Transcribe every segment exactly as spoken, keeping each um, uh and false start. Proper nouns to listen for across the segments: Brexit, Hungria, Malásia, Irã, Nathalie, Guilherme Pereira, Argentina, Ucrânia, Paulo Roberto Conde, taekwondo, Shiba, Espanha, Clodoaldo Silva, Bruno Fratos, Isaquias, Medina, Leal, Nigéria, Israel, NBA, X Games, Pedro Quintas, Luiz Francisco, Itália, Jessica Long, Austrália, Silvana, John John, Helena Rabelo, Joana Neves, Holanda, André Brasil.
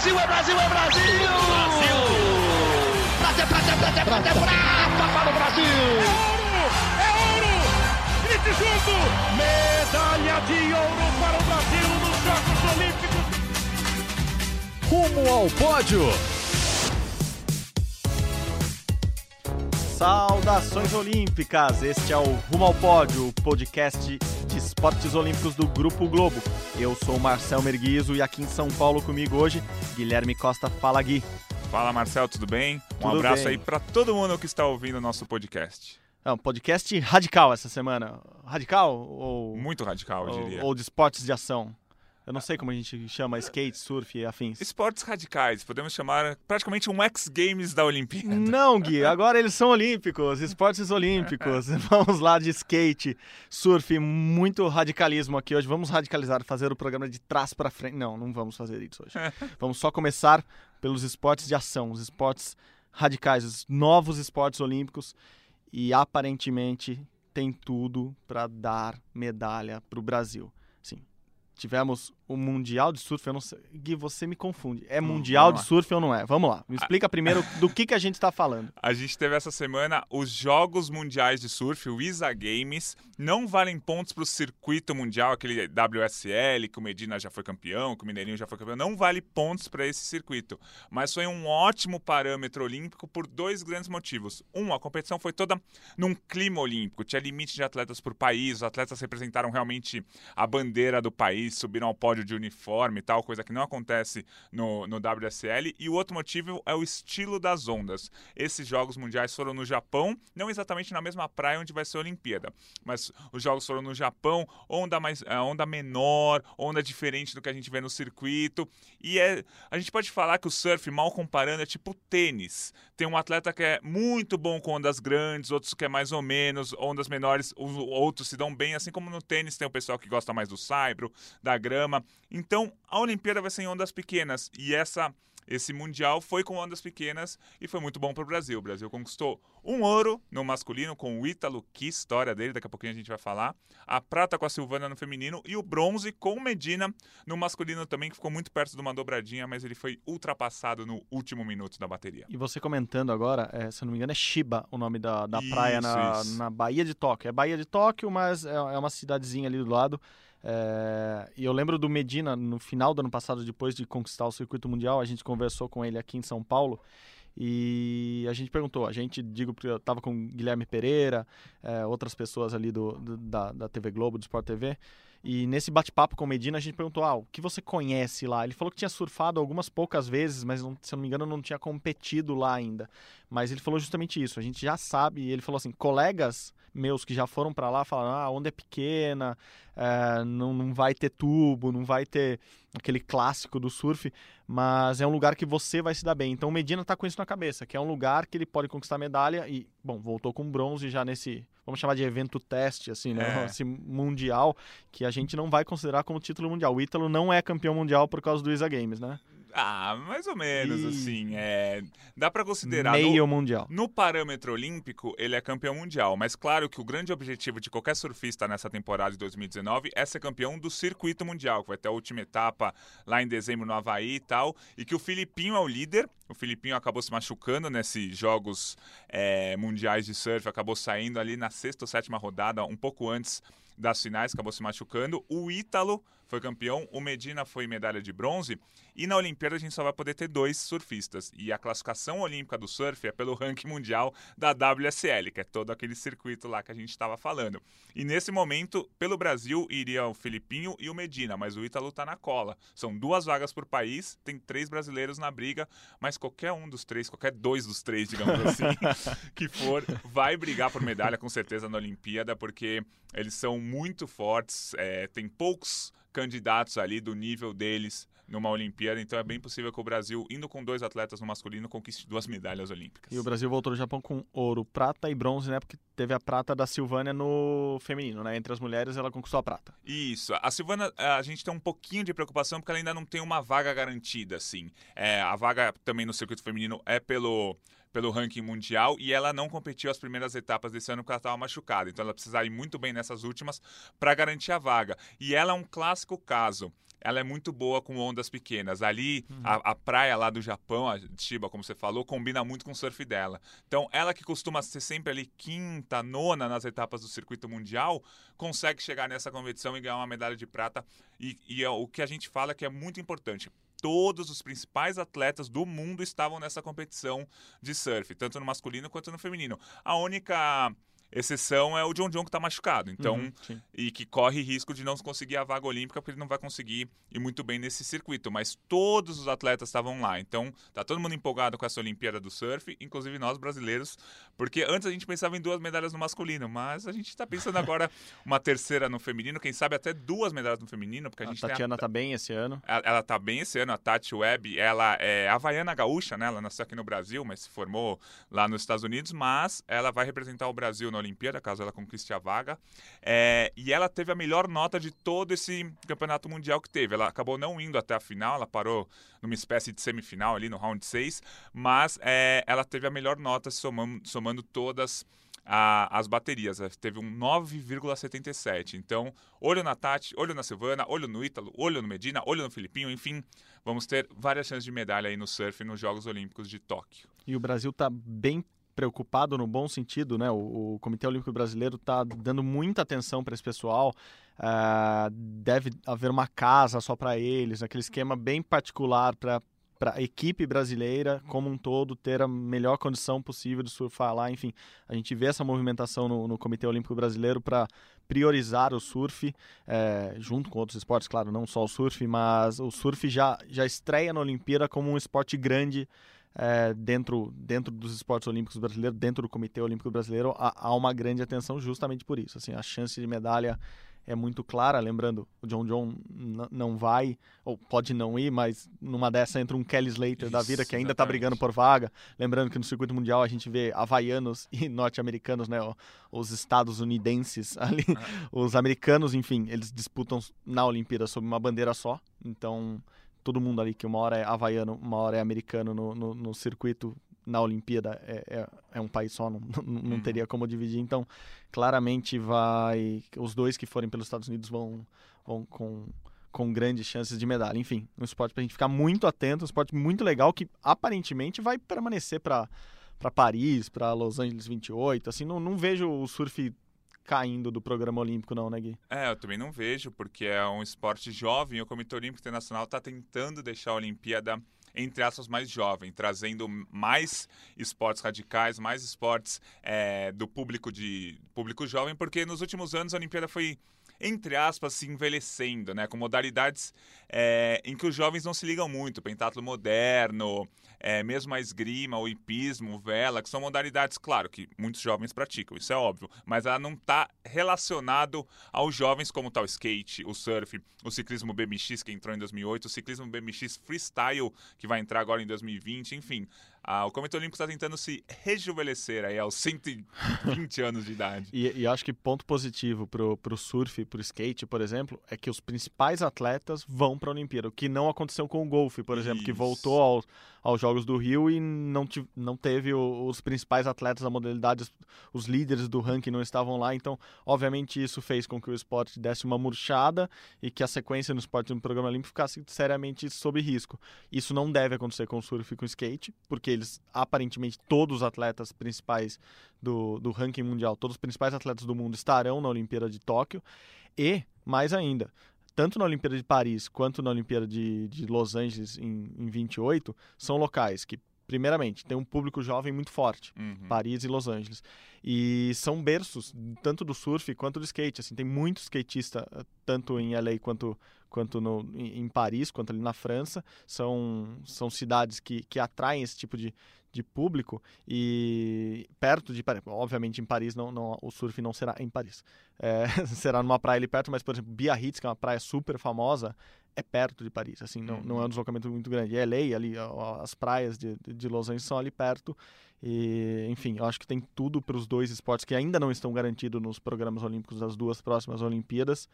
Brasil, é Brasil, é Brasil! Brasil! Prata, prata, prata, prata, prata para o Brasil! É ouro! É ouro! Grite junto! Medalha de ouro para o Brasil nos Jogos Olímpicos! Rumo ao pódio! Saudações olímpicas! Este é o Rumo ao Pódio, o podcast de esportes olímpicos do Grupo Globo. Eu sou o Marcel Merguizo e aqui em São Paulo comigo hoje, Guilherme Costa. Fala, Gui. Fala, Marcel, tudo bem? Um tudo abraço bem. Aí para todo mundo que está ouvindo o nosso podcast. É um podcast radical essa semana. Radical ou... Muito radical, eu ou, diria. Ou de esportes de ação. Eu não sei como a gente chama, skate, surf e afins. Esportes radicais, podemos chamar praticamente um X Games da Olimpíada. Não, Gui, agora eles são olímpicos, esportes olímpicos. Vamos lá de skate, surf, muito radicalismo aqui hoje. Vamos radicalizar, fazer o programa de trás para frente. Não, não vamos fazer isso hoje. Vamos só começar pelos esportes de ação, os esportes radicais, os novos esportes olímpicos. E aparentemente tem tudo para dar medalha para o Brasil. Sim. Tivemos o Mundial de Surf, eu não sei. Gui, você me confunde. É Mundial de Surf ou não é? Vamos lá, me explica primeiro do que, que a gente está falando. A gente teve essa semana os Jogos Mundiais de Surf, o I S A Games. Não valem pontos para o circuito mundial, aquele W S L, que o Medina já foi campeão, que o Mineirinho já foi campeão. Não vale pontos para esse circuito. Mas foi um ótimo parâmetro olímpico por dois grandes motivos. Um, a competição foi toda num clima olímpico. Tinha limite de atletas por país, os atletas representaram realmente a bandeira do país, subiram ao pódio de uniforme e tal, coisa que não acontece no, no W S L. E o outro motivo é o estilo das ondas. Esses Jogos Mundiais foram no Japão, não exatamente na mesma praia onde vai ser a Olimpíada, mas os jogos foram no Japão, onda, mais, onda menor, onda diferente do que a gente vê no circuito. E é, a gente pode falar que o surf, mal comparando, é tipo tênis. Tem um atleta que é muito bom com ondas grandes, outros que é mais ou menos, ondas menores, os outros se dão bem, assim como no tênis tem o pessoal que gosta mais do saibro, da grama. Então, a Olimpíada vai ser em ondas pequenas e essa, esse Mundial foi com ondas pequenas e foi muito bom para o Brasil. O Brasil conquistou um ouro no masculino com o Ítalo, que história dele, daqui a pouquinho a gente vai falar, a prata com a Silvana no feminino e o bronze com o Medina no masculino também, que ficou muito perto de uma dobradinha, mas ele foi ultrapassado no último minuto da bateria. E você comentando agora, é, se eu não me engano é Shiba o nome da, da isso, praia na, na Baía de Tóquio. É Baía de Tóquio, mas é, é uma cidadezinha ali do lado. É, e eu lembro do Medina no final do ano passado, depois de conquistar o circuito mundial, a gente conversou com ele aqui em São Paulo e a gente perguntou, a gente, digo, eu estava com o Guilherme Pereira, é, outras pessoas ali do, do, da, da T V Globo, do Sport T V, e nesse bate-papo com o Medina a gente perguntou, ah, o que você conhece lá? Ele falou que tinha surfado algumas poucas vezes, mas não, se eu não me engano não tinha competido lá ainda, mas ele falou justamente isso, a gente já sabe, e ele falou assim, colegas meus que já foram para lá falaram, ah, a onda é pequena, é, não, não vai ter tubo, não vai ter aquele clássico do surf, mas é um lugar que você vai se dar bem. Então o Medina tá com isso na cabeça, que é um lugar que ele pode conquistar medalha e, bom, voltou com bronze já nesse, vamos chamar de evento teste, assim, né? É. Esse mundial que a gente não vai considerar como título mundial. O Ítalo não é campeão mundial por causa do I S A Games, né? Ah, mais ou menos, e... assim, é... dá pra considerar... Meio no, mundial. No parâmetro olímpico, ele é campeão mundial, mas claro que o grande objetivo de qualquer surfista nessa temporada de dois mil e dezenove é ser campeão do circuito mundial, que vai ter a última etapa lá em dezembro no Havaí e tal, e que o Filipinho é o líder, o Filipinho acabou se machucando nesses jogos é, mundiais de surf, acabou saindo ali na sexta ou sétima rodada, um pouco antes das finais, acabou se machucando, o Ítalo foi campeão, o Medina foi medalha de bronze, e na Olimpíada a gente só vai poder ter dois surfistas, e a classificação olímpica do surf é pelo ranking mundial da W S L, que é todo aquele circuito lá que a gente estava falando, e nesse momento, pelo Brasil, iria o Filipinho e o Medina, mas o Ítalo tá na cola, são duas vagas por país, tem três brasileiros na briga, mas qualquer um dos três, qualquer dois dos três, digamos assim, que for, vai brigar por medalha, com certeza, na Olimpíada, porque eles são muito fortes, é, tem poucos candidatos ali do nível deles numa Olimpíada, então é bem possível que o Brasil, indo com dois atletas no masculino, conquiste duas medalhas olímpicas. E o Brasil voltou ao Japão com ouro, prata e bronze, né? Porque teve a prata da Silvana no feminino, né? Entre as mulheres ela conquistou a prata. Isso. A Silvana, a gente tem um pouquinho de preocupação porque ela ainda não tem uma vaga garantida, assim. É, a vaga também no circuito feminino é pelo... pelo ranking mundial, e ela não competiu as primeiras etapas desse ano porque ela estava machucada. Então ela precisava ir muito bem nessas últimas para garantir a vaga. E ela é um clássico caso ela é muito boa com ondas pequenas. Ali, uhum. a, a praia lá do Japão, a Shiba, como você falou, combina muito com o surf dela. Então, ela que costuma ser sempre ali quinta, nona nas etapas do circuito mundial, consegue chegar nessa competição e ganhar uma medalha de prata. E, e é o que a gente fala que é muito importante. Todos os principais atletas do mundo estavam nessa competição de surf, tanto no masculino quanto no feminino. A única exceção é o John John, que está machucado, então, uhum, e que corre risco de não conseguir a vaga olímpica, porque ele não vai conseguir ir muito bem nesse circuito. Mas todos os atletas estavam lá, então tá todo mundo empolgado com essa Olimpíada do Surf, inclusive nós brasileiros, porque antes a gente pensava em duas medalhas no masculino, mas a gente está pensando agora uma terceira no feminino, quem sabe até duas medalhas no feminino, porque a, a gente Tatiana está bem esse ano. Ela, ela tá bem esse ano, a Tati Webb, ela é havaiana gaúcha, né? Ela nasceu aqui no Brasil, mas se formou lá nos Estados Unidos, mas ela vai representar o Brasil no Olimpíada, caso ela conquiste a vaga, é, e ela teve a melhor nota de todo esse campeonato mundial que teve. Ela acabou não indo até a final, ela parou numa espécie de semifinal ali no round seis, mas é, ela teve a melhor nota somando, somando todas a, as baterias, ela teve um nove vírgula setenta e sete. Então, olho na Tati, olho na Silvana, olho no Ítalo, olho no Medina, olho no Filipinho, enfim, vamos ter várias chances de medalha aí no surf nos Jogos Olímpicos de Tóquio. E o Brasil tá bem preocupado no bom sentido, né? O, o Comitê Olímpico Brasileiro está dando muita atenção para esse pessoal. Uh, deve haver uma casa só para eles, aquele esquema bem particular para para a equipe brasileira como um todo ter a melhor condição possível de surfar lá. Enfim, a gente vê essa movimentação no, no Comitê Olímpico Brasileiro para priorizar o surf, é, junto com outros esportes, claro, não só o surf, mas o surf já, já estreia na Olimpíada como um esporte grande. É, dentro, dentro dos esportes olímpicos brasileiros, dentro do Comitê Olímpico Brasileiro, há, há uma grande atenção justamente por isso. Assim, a chance de medalha é muito clara. Lembrando, o John John n- não vai, ou pode não ir, mas numa dessa entra um Kelly Slater isso, da vida, que ainda está brigando por vaga. Lembrando que no circuito mundial a gente vê havaianos e norte-americanos, né, os estadunidenses ali, ah. os americanos, enfim, eles disputam na Olimpíada sob uma bandeira só. Então, todo mundo ali, que uma hora é havaiano, uma hora é americano no, no, no circuito, na Olimpíada, é, é, é um país só, não, não, não hum. teria como dividir. Então, claramente, vai os dois que forem pelos Estados Unidos vão, vão com, com grandes chances de medalha. Enfim, um esporte para a gente ficar muito atento, um esporte muito legal que, aparentemente, vai permanecer para Paris, para Los Angeles vinte e oito. Assim, não, não vejo o surf caindo do programa olímpico, não, né, Gui? É, eu também não vejo, porque é um esporte jovem e o Comitê Olímpico Internacional está tentando deixar a Olimpíada, entre aspas, mais jovem, trazendo mais esportes radicais, mais esportes é, do público de público jovem, porque nos últimos anos a Olimpíada foi, entre aspas, se envelhecendo, né? Com modalidades é, em que os jovens não se ligam muito. Pentatlo moderno, é, mesmo a esgrima, o hipismo, vela, que são modalidades, claro, que muitos jovens praticam, isso é óbvio. Mas ela não está relacionado aos jovens como tá o skate, o surf, o ciclismo B M X, que entrou em dois mil e oito, o ciclismo B M X freestyle, que vai entrar agora em dois mil e vinte, enfim. Ah, o Comitê Olímpico está tentando se rejuvenescer aí aos cento e vinte anos de idade. E, e acho que ponto positivo pro, pro surf, pro skate, por exemplo, é que os principais atletas vão para a Olimpíada, o que não aconteceu com o golfe, por exemplo, isso, que voltou ao, aos Jogos do Rio e não, te, não teve o, os principais atletas da modalidade, os, os líderes do ranking não estavam lá. Então, obviamente, isso fez com que o esporte desse uma murchada e que a sequência no esporte no programa olímpico ficasse seriamente sob risco. Isso não deve acontecer com o surf e com o skate, porque eles, aparentemente, todos os atletas principais do, do ranking mundial, todos os principais atletas do mundo estarão na Olimpíada de Tóquio e, mais ainda, tanto na Olimpíada de Paris quanto na Olimpíada de, de Los Angeles em, em vinte e oito, são locais que, primeiramente, tem um público jovem muito forte, uhum. Paris e Los Angeles. E são berços, tanto do surf quanto do skate. Assim, tem muito skatista, tanto em L A quanto, quanto no, em Paris, quanto ali na França. São, são cidades que, que atraem esse tipo de, de público. E perto de Paris, obviamente em Paris, não, não, o surf não será em Paris. É, será numa praia ali perto, mas, por exemplo, Biarritz, que é uma praia super famosa, é perto de Paris, assim, não, não é um deslocamento muito grande. É L A, ali, as praias de, de Los Angeles são ali perto. E, enfim, eu acho que tem tudo para os dois esportes que ainda não estão garantidos nos programas olímpicos das duas próximas Olimpíadas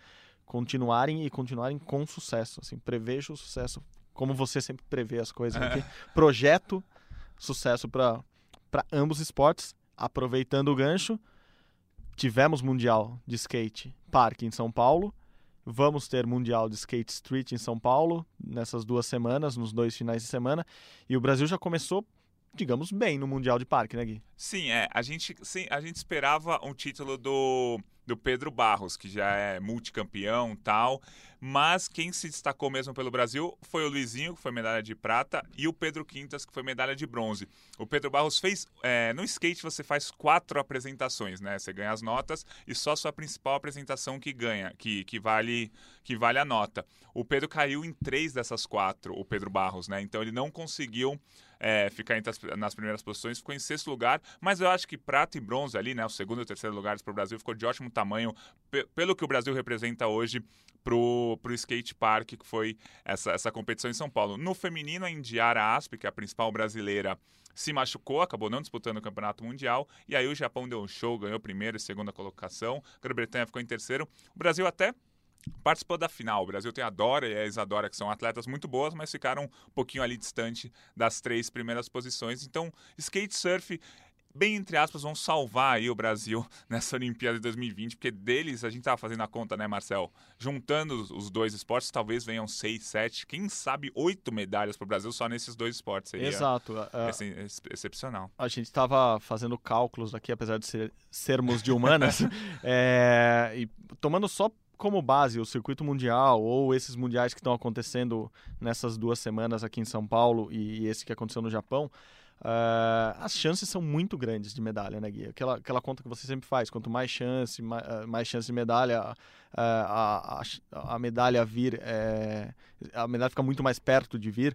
continuarem e continuarem com sucesso. Assim, prevejo o sucesso, como você sempre prevê as coisas. Né? Projeto sucesso para ambos esportes, aproveitando o gancho. Tivemos Mundial de Skate Park em São Paulo. Vamos ter Mundial de Skate Street em São Paulo, nessas duas semanas, nos dois finais de semana. E o Brasil já começou, digamos, bem no Mundial de Parque, né, Gui? Sim, é. A gente, sim, a gente esperava um título do, do Pedro Barros, que já é multicampeão e tal. Mas quem se destacou mesmo pelo Brasil foi o Luizinho, que foi medalha de prata, e o Pedro Quintas, que foi medalha de bronze. O Pedro Barros fez... É, no skate você faz quatro apresentações, né? Você ganha as notas e só a sua principal apresentação que ganha, que, que, vale, que vale a nota. O Pedro caiu em três dessas quatro, o Pedro Barros, né? Então ele não conseguiu é, ficar entre as, nas primeiras posições, ficou em sexto lugar, mas eu acho que prata e bronze ali, né? O segundo e o terceiro lugares para o Brasil ficou de ótimo tamanho, p- pelo que o Brasil representa hoje pro, pro skate park, que foi essa, essa competição em São Paulo. No feminino, a Indiara Asp, que é a principal brasileira, se machucou, acabou não disputando o Campeonato Mundial, e aí o Japão deu um show, ganhou primeira e segunda colocação, a Grã-Bretanha ficou em terceiro, o Brasil até participou da final. O Brasil tem a Dora e a Isadora, que são atletas muito boas, mas ficaram um pouquinho ali distante das três primeiras posições. Então, skate surf, bem entre aspas, vão salvar aí o Brasil nessa Olimpíada de dois mil e vinte, porque deles, a gente estava fazendo a conta, né, Marcel? Juntando os dois esportes, talvez venham seis, sete, quem sabe oito medalhas para o Brasil só nesses dois esportes. Seria Exato. Uh, excepcional. A gente estava fazendo cálculos aqui, apesar de ser, sermos de humanas, é, e tomando só como base o circuito mundial ou esses mundiais que estão acontecendo nessas duas semanas aqui em São Paulo e esse que aconteceu no Japão, uh, as chances são muito grandes de medalha, né, Gui? Aquela, aquela conta que você sempre faz, quanto mais chance, mais, mais chance de medalha, uh, a, a, a medalha vir, é, a medalha fica muito mais perto de vir.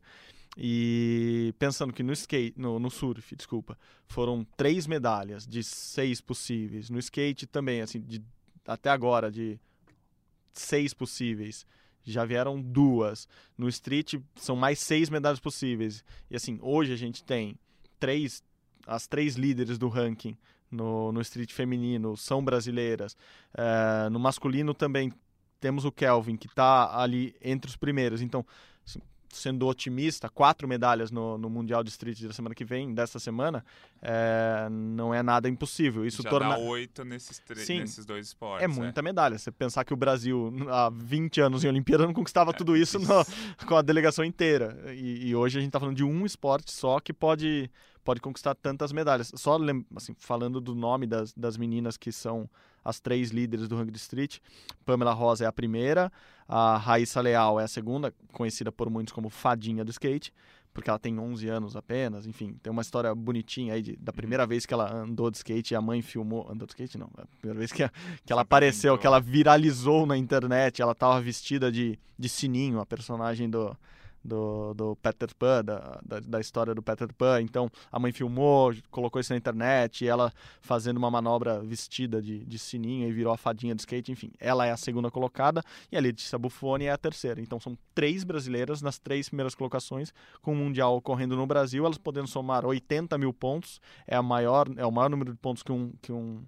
E pensando que no skate, no, no surf, desculpa, foram três medalhas de seis possíveis, no skate também, assim, de, até agora, de seis possíveis, já vieram duas, no street são mais seis medalhas possíveis, e assim, hoje a gente tem três, as três líderes do ranking no, no street feminino são brasileiras, é, no masculino também temos o Kelvin, que está ali entre os primeiros, então, assim, sendo otimista, quatro medalhas no, no Mundial de Street da semana que vem, desta semana, é, não é nada impossível. Isso já torna... dá oito nesses, tre... Sim, nesses dois esportes. É muita é. medalha. Você pensar que o Brasil, há vinte anos em Olimpíada, não conquistava é, tudo isso, isso. No, com a delegação inteira. E, e hoje a gente está falando de um esporte só que pode, pode conquistar tantas medalhas. Só assim, falando do nome das, das meninas que são as três líderes do ranking de street, Pamela Rosa é a primeira, a Raíssa Leal é a segunda, conhecida por muitos como Fadinha do Skate, porque ela tem onze anos apenas, enfim, tem uma história bonitinha aí de, da primeira vez que ela andou de skate e a mãe filmou, andou de skate não, a primeira vez que, a, que ela apareceu, que ela viralizou na internet, ela estava vestida de, de Sininho, a personagem do... Do, do Peter Pan, da, da, da história do Peter Pan, então a mãe filmou, colocou isso na internet, e ela fazendo uma manobra vestida de, de Sininho e virou a Fadinha do Skate, enfim, ela é a segunda colocada e a Letícia Buffoni é a terceira, então são três brasileiras nas três primeiras colocações, com o Mundial ocorrendo no Brasil, elas podendo somar oitenta mil pontos, é, a maior, é o maior número de pontos que, um, que, um,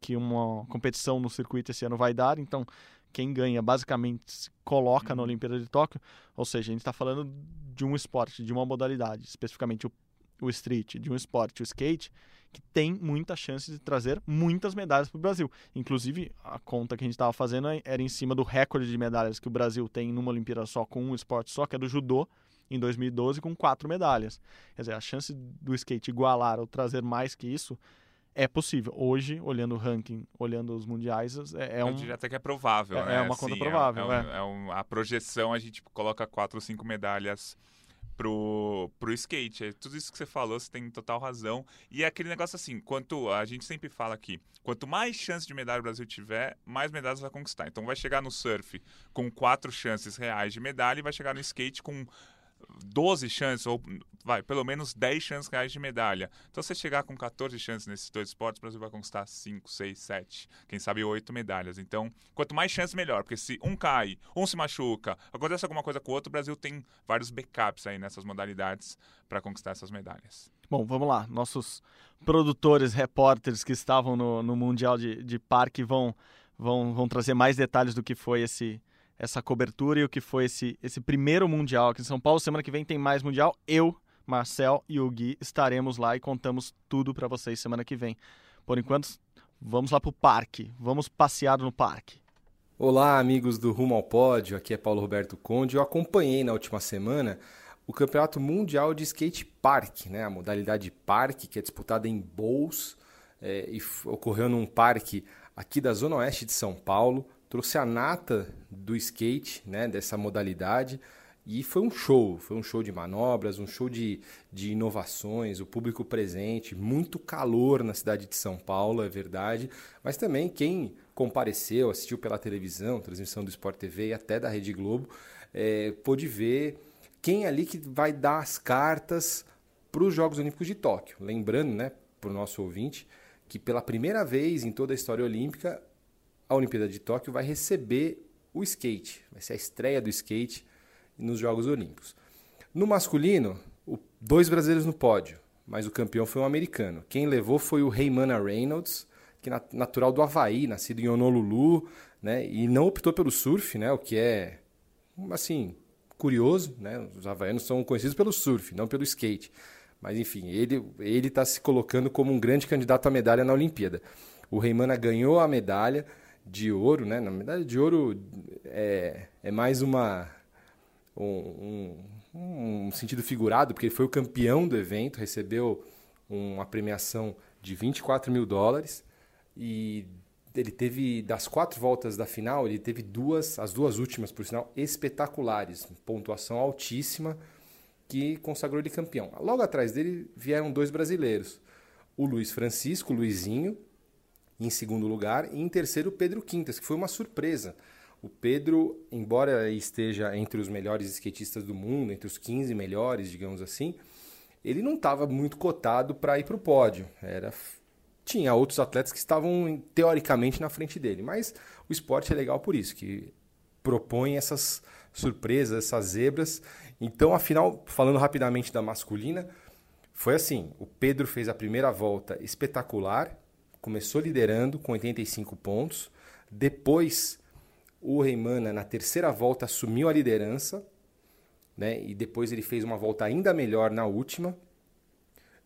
que uma competição no circuito esse ano vai dar, então quem ganha basicamente se coloca na Olimpíada de Tóquio, ou seja, a gente está falando de um esporte, de uma modalidade, especificamente o, o street, de um esporte, o skate, que tem muita chance de trazer muitas medalhas para o Brasil. Inclusive, a conta que a gente estava fazendo era em cima do recorde de medalhas que o Brasil tem numa Olimpíada só, com um esporte só, que é do judô, em dois mil e doze, com quatro medalhas. Quer dizer, a chance do skate igualar ou trazer mais que isso é possível. Hoje, olhando o ranking, olhando os mundiais, é, é um... Eu diria até que é provável, é, né? É uma conta Sim, provável, é, é, é. É um, a projeção, a gente coloca quatro ou cinco medalhas pro, pro skate. É, tudo isso que você falou, você tem total razão. E é aquele negócio assim, quanto a gente sempre fala aqui, quanto mais chance de medalha o Brasil tiver, mais medalhas vai conquistar. Então vai chegar no surf com quatro chances reais de medalha e vai chegar no skate com doze chances, ou vai, pelo menos dez chances reais de medalha. Então, se você chegar com catorze chances nesses dois esportes, o Brasil vai conquistar cinco, seis, sete, quem sabe oito medalhas. Então, quanto mais chances, melhor, porque se um cai, um se machuca, acontece alguma coisa com o outro, o Brasil tem vários backups aí nessas modalidades para conquistar essas medalhas. Bom, vamos lá. Nossos produtores, repórteres que estavam no, no Mundial de, de Parque vão, vão, vão trazer mais detalhes do que foi esse... essa cobertura e o que foi esse, esse primeiro Mundial aqui em São Paulo. Semana que vem tem mais Mundial. Eu, Marcel e o Gui estaremos lá e contamos tudo para vocês semana que vem. Por enquanto, vamos lá para o parque. Vamos passear no parque. Olá, amigos do Rumo ao Pódio, aqui é Paulo Roberto Conde. Eu acompanhei na última semana o Campeonato Mundial de Skate Park, né? A modalidade parque, que é disputada em bowls, é, e ocorreu num parque aqui da Zona Oeste de São Paulo. Trouxe a nata do skate, né, dessa modalidade, e foi um show, foi um show de manobras, um show de, de inovações, o público presente, muito calor na cidade de São Paulo, é verdade, mas também quem compareceu, assistiu pela televisão, transmissão do Sport T V e até da Rede Globo, é, pôde ver quem ali que vai dar as cartas para os Jogos Olímpicos de Tóquio. Lembrando, né, para o nosso ouvinte, que pela primeira vez em toda a história olímpica, a Olimpíada de Tóquio vai receber o skate, vai ser a estreia do skate nos Jogos Olímpicos. No masculino, dois brasileiros no pódio, mas o campeão foi um americano. Quem levou foi o Reimana Reynolds, que é natural do Havaí, nascido em Honolulu, né, e não optou pelo surf, né, o que é, assim, curioso, né, os havaianos são conhecidos pelo surf, não pelo skate. Mas, enfim, ele ele está se colocando como um grande candidato à medalha na Olimpíada. O Reimana ganhou a medalha de ouro, né? Na medalha de ouro é, é mais uma, um, um, um sentido figurado, porque ele foi o campeão do evento, recebeu uma premiação de vinte e quatro mil dólares, e ele teve, das quatro voltas da final, ele teve duas, as duas últimas, por sinal, espetaculares, pontuação altíssima, que consagrou ele campeão. Logo atrás dele vieram dois brasileiros, o Luiz Francisco, o Luizinho, em segundo lugar, e em terceiro o Pedro Quintas, que foi uma surpresa. O Pedro, embora esteja entre os melhores skatistas do mundo, entre os quinze melhores, digamos assim, ele não estava muito cotado para ir para o pódio. Era... Tinha outros atletas que estavam, teoricamente, na frente dele, mas o esporte é legal por isso, que propõe essas surpresas, essas zebras. Então, afinal, falando rapidamente da masculina, foi assim, o Pedro fez a primeira volta espetacular, começou liderando com oitenta e cinco pontos, depois o Reimana na terceira volta assumiu a liderança, né? E depois ele fez uma volta ainda melhor na última,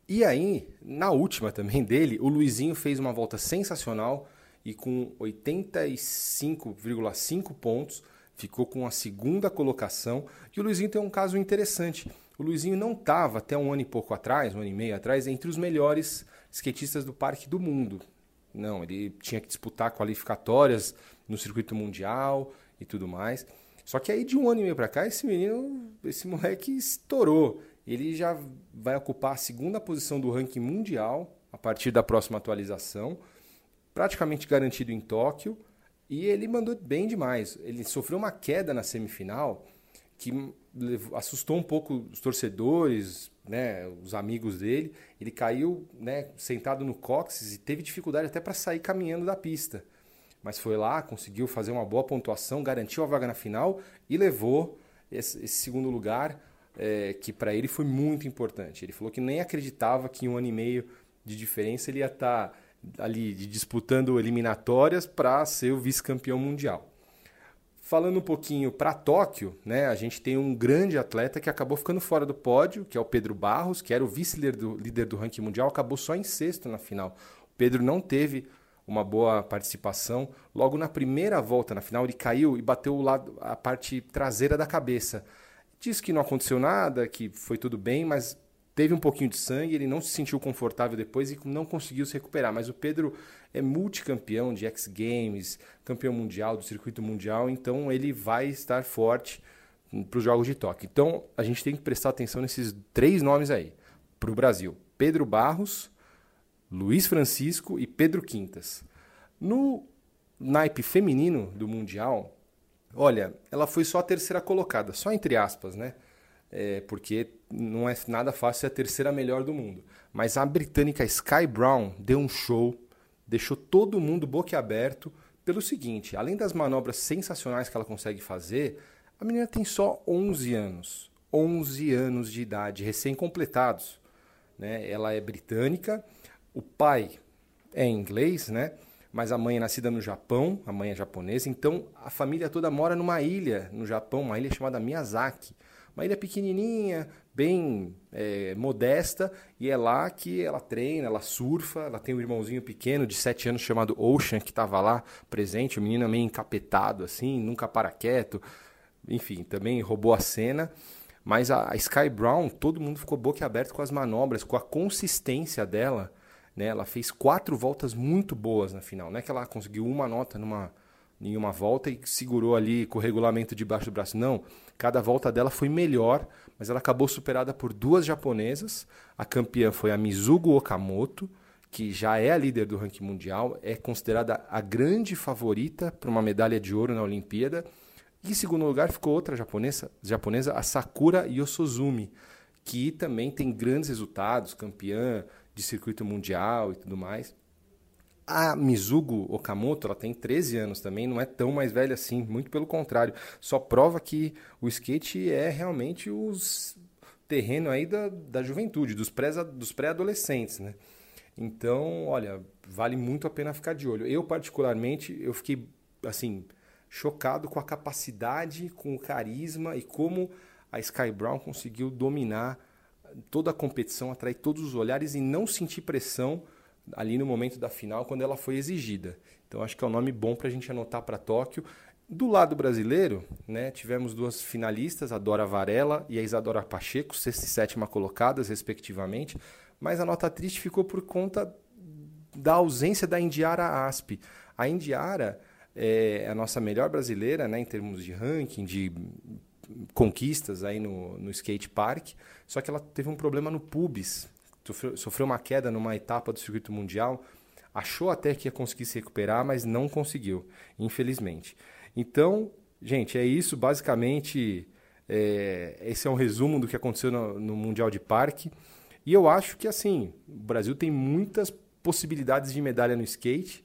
e aí na última também dele, o Luizinho fez uma volta sensacional e com oitenta e cinco vírgula cinco pontos ficou com a segunda colocação. E o Luizinho tem um caso interessante, o Luizinho não estava até um ano e pouco atrás, um ano e meio atrás, entre os melhores skatistas do parque do mundo. Não, ele tinha que disputar qualificatórias no circuito mundial e tudo mais. Só que aí de um ano e meio para cá, esse menino, esse moleque estourou. Ele já vai ocupar a segunda posição do ranking mundial a partir da próxima atualização, praticamente garantido em Tóquio, e ele mandou bem demais. Ele sofreu uma queda na semifinal que assustou um pouco os torcedores, né, os amigos dele. Ele caiu, né, sentado no cóccix e teve dificuldade até para sair caminhando da pista. Mas foi lá, conseguiu fazer uma boa pontuação, garantiu a vaga na final e levou esse, esse segundo lugar, é, que para ele foi muito importante. Ele falou que nem acreditava que em um ano e meio de diferença ele ia estar tá ali disputando eliminatórias para ser o vice-campeão mundial. Falando um pouquinho para Tóquio, né, a gente tem um grande atleta que acabou ficando fora do pódio, que é o Pedro Barros, que era o vice-líder do, líder do ranking mundial, acabou só em sexto na final. O Pedro não teve uma boa participação. Logo na primeira volta na final, ele caiu e bateu o lado, a parte traseira da cabeça. Diz que não aconteceu nada, que foi tudo bem, mas teve um pouquinho de sangue, ele não se sentiu confortável depois e não conseguiu se recuperar. Mas o Pedro é multicampeão de X Games, campeão mundial do circuito mundial, então ele vai estar forte para os Jogos de Tóquio. Então a gente tem que prestar atenção nesses três nomes aí para o Brasil: Pedro Barros, Luiz Francisco e Pedro Quintas. No naipe feminino do mundial, olha, ela foi só a terceira colocada, só entre aspas, né? É, porque não é nada fácil ser a terceira melhor do mundo. Mas a britânica Sky Brown deu um show, deixou todo mundo boquiaberto pelo seguinte: além das manobras sensacionais que ela consegue fazer, a menina tem só onze anos. onze anos de idade, recém-completados. Né? Ela é britânica, o pai é inglês, né? Mas a mãe é nascida no Japão, a mãe é japonesa, então a família toda mora numa ilha no Japão, uma ilha chamada Miyazaki. Uma ilha pequenininha, bem é, modesta, e é lá que ela treina, ela surfa, ela tem um irmãozinho pequeno de sete anos chamado Ocean, que estava lá presente, o menino é meio encapetado assim, nunca para quieto, enfim, também roubou a cena. Mas a Sky Brown, todo mundo ficou boquiaberto com as manobras, com a consistência dela, né? Ela fez quatro voltas muito boas na final, não é que ela conseguiu uma nota numa... em uma volta e segurou ali com o regulamento debaixo do braço. Não, cada volta dela foi melhor, mas ela acabou superada por duas japonesas. A campeã foi a Mizuho Okamoto, que já é a líder do ranking mundial, é considerada a grande favorita para uma medalha de ouro na Olimpíada. E em segundo lugar ficou outra japonesa, japonesa a Sakura Yosozumi, que também tem grandes resultados, campeã de circuito mundial e tudo mais. A Mizuho Okamoto, ela tem treze anos também, não é tão mais velha assim, muito pelo contrário. Só prova que o skate é realmente o terreno aí da, da juventude, dos, pré, dos pré-adolescentes, né? Então, olha, vale muito a pena ficar de olho. Eu, particularmente, eu fiquei, assim, chocado com a capacidade, com o carisma e como a Sky Brown conseguiu dominar toda a competição, atrair todos os olhares e não sentir pressão ali no momento da final, quando ela foi exigida. Então, acho que é um nome bom para a gente anotar para Tóquio. Do lado brasileiro, né, tivemos duas finalistas, a Dora Varela e a Isadora Pacheco, sexta e sétima colocadas, respectivamente, mas a nota triste ficou por conta da ausência da Indiara Asp. A Indiara é a nossa melhor brasileira, né, em termos de ranking, de conquistas aí no, no skate park, só que ela teve um problema no pubis. Sofreu uma queda numa etapa do circuito mundial, achou até que ia conseguir se recuperar, mas não conseguiu, infelizmente. Então, gente, é isso, basicamente, é, esse é um resumo do que aconteceu no, no Mundial de Parque, e eu acho que, assim, o Brasil tem muitas possibilidades de medalha no skate,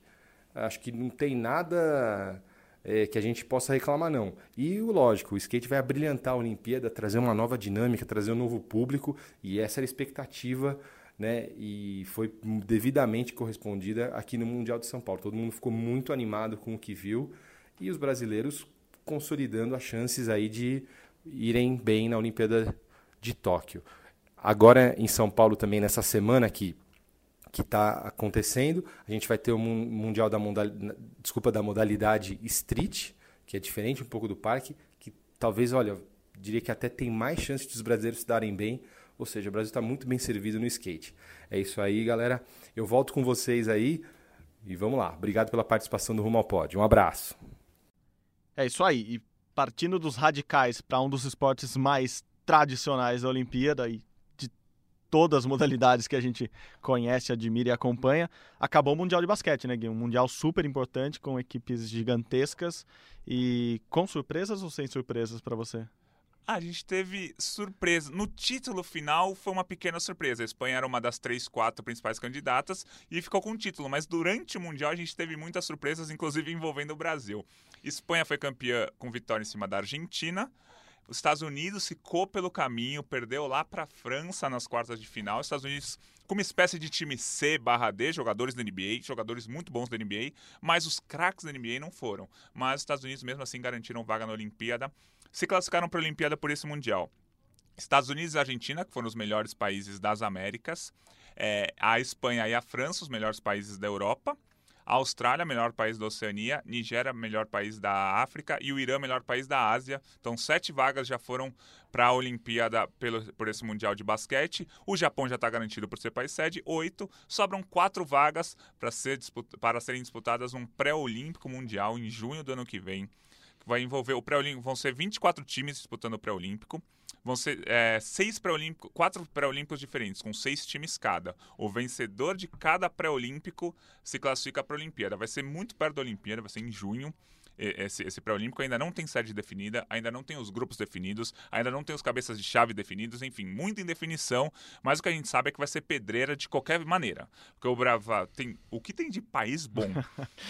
acho que não tem nada é, que a gente possa reclamar, não. E, lógico, o skate vai abrilhantar a Olimpíada, trazer uma nova dinâmica, trazer um novo público, e essa era a expectativa, né? E foi devidamente correspondida aqui no Mundial de São Paulo. Todo mundo ficou muito animado com o que viu, e os brasileiros consolidando as chances aí de irem bem na Olimpíada de Tóquio. Agora, em São Paulo também, nessa semana aqui, que está acontecendo, a gente vai ter o Mundial da, modalidade, desculpa, da modalidade street, que é diferente um pouco do parque, que talvez, olha, eu diria que até tem mais chance de os brasileiros se darem bem, ou seja, o Brasil está muito bem servido no skate. É isso aí, galera. Eu volto com vocês aí e vamos lá. Obrigado pela participação do Rumo ao Pod. Um abraço. É isso aí. E partindo dos radicais para um dos esportes mais tradicionais da Olimpíada e todas as modalidades que a gente conhece, admira e acompanha, acabou o Mundial de Basquete, né, Gui? Um Mundial super importante, com equipes gigantescas e com surpresas ou sem surpresas para você? A gente teve surpresa. No título final foi uma pequena surpresa. A Espanha era uma das três, quatro principais candidatas e ficou com o título, mas durante o Mundial a gente teve muitas surpresas, inclusive envolvendo o Brasil. Espanha foi campeã com vitória em cima da Argentina. Os Estados Unidos ficou pelo caminho, perdeu lá para a França nas quartas de final. Os Estados Unidos com uma espécie de time C barra D, jogadores da N B A, jogadores muito bons da N B A, mas os craques da N B A não foram. Mas os Estados Unidos mesmo assim garantiram vaga na Olimpíada, se classificaram para a Olimpíada por esse Mundial. Estados Unidos e Argentina, que foram os melhores países das Américas, é, a Espanha e a França, os melhores países da Europa, a Austrália, melhor país da Oceania, Nigéria, melhor país da África e o Irã, melhor país da Ásia. Então, sete vagas já foram para a Olimpíada pelo, por esse Mundial de Basquete. O Japão já está garantido por ser país sede, oito. Sobram quatro vagas para ser disputa, para serem disputadas um pré-olímpico mundial em junho do ano que vem. Vai envolver o pré-olímpico, vão ser vinte e quatro times disputando o pré-olímpico. Vão ser é, seis pré-olímpicos, quatro pré-olímpicos diferentes, com seis times cada. O vencedor de cada pré-olímpico se classifica para a Olimpíada. Vai ser muito perto da Olimpíada, vai ser em junho. Esse, esse pré-olímpico ainda não tem sede definida, ainda não tem os grupos definidos, ainda não tem os cabeças de chave definidos, enfim, muita indefinição, mas o que a gente sabe é que vai ser pedreira de qualquer maneira, porque o Brava tem, o que tem de país bom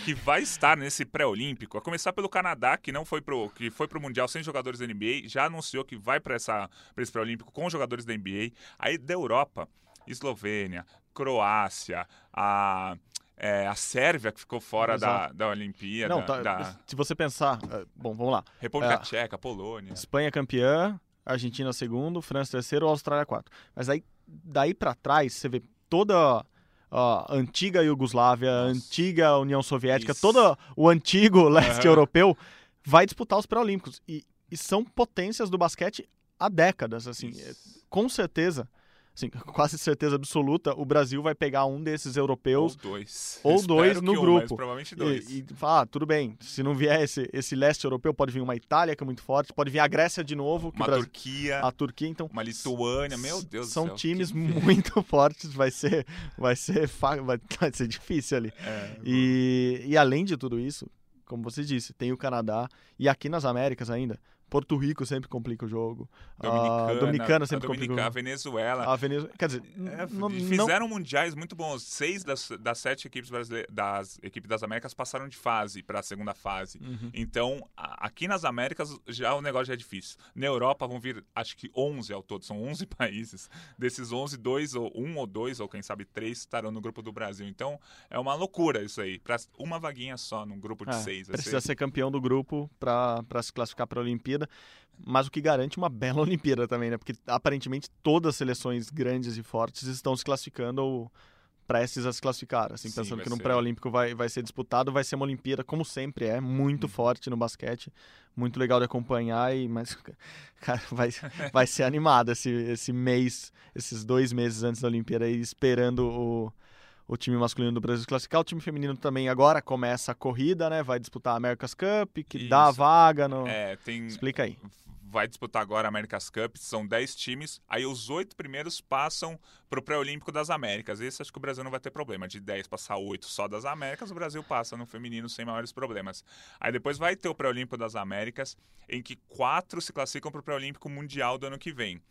que vai estar nesse pré-olímpico, a começar pelo Canadá, que não foi pro, que foi pro Mundial sem jogadores da N B A, já anunciou que vai para essa, para esse pré-olímpico com jogadores da N B A, aí da Europa, Eslovênia, Croácia, a... É, a Sérvia, que ficou fora da, da Olimpíada. Não, tá, da... Se você pensar... Bom, vamos lá. República é, Tcheca, Polônia. Espanha campeã, Argentina segundo, França terceiro, Austrália quarto. Mas aí, daí para trás, você vê toda a antiga Iugoslávia, a antiga União Soviética, isso, todo o antigo leste uhum. europeu vai disputar os pré-olímpicos. E, e são potências do basquete há décadas, assim. Isso. Com certeza, assim, quase certeza absoluta, o Brasil vai pegar um desses europeus. Ou dois. Ou Espero dois no um, grupo. Mas provavelmente dois. E, e falar, ah, tudo bem, se não vier esse, esse leste europeu, pode vir uma Itália, que é muito forte, pode vir a Grécia de novo. Que uma Brasil... Turquia. A Turquia, então. Uma Lituânia, meu Deus do céu. São times que... muito fortes, vai ser, vai ser, vai ser difícil ali. É, e, e além de tudo isso, como você disse, tem o Canadá e aqui nas Américas ainda. Porto Rico sempre complica o jogo. Dominicana, a Dominicana sempre a Dominica, complica o jogo. A Venezuela. A Venezuela. Quer dizer, é, não, fizeram não... mundiais muito bons. Seis das, das sete equipes das equipes das Américas passaram de fase para a segunda fase. Uhum. Então, a, aqui nas Américas já o negócio já é difícil. Na Europa vão vir, acho que onze ao todo, são onze países. Desses onze, dois ou um ou dois ou quem sabe três estarão no grupo do Brasil. Então, é uma loucura isso aí. Para uma vaguinha só num grupo de é, seis. Precisa ser... ser campeão do grupo para se classificar para a Olimpíada. Mas o que garante uma bela Olimpíada também, né? Porque aparentemente todas as seleções grandes e fortes estão se classificando ou prestes a se classificar, assim, pensando Sim, que no pré-olímpico vai, vai ser disputado, vai ser uma Olimpíada, como sempre é, muito hum. forte no basquete, muito legal de acompanhar, e, mas cara, vai, vai ser animado esse, esse mês, esses dois meses antes da Olimpíada, aí, esperando o... o time masculino do Brasil classificar, o time feminino também agora começa a corrida, né? Vai disputar a America's Cup, que Isso. dá a vaga no... É, tem... Explica aí. Vai disputar agora a America's Cup, são dez times, aí os oito primeiros passam para o pré-olímpico das Américas. Esse acho que o Brasil não vai ter problema, de dez passar oito só das Américas, o Brasil passa no feminino sem maiores problemas. Aí depois vai ter o pré-olímpico das Américas, em que quatro se classificam para o pré-olímpico mundial do ano que vem.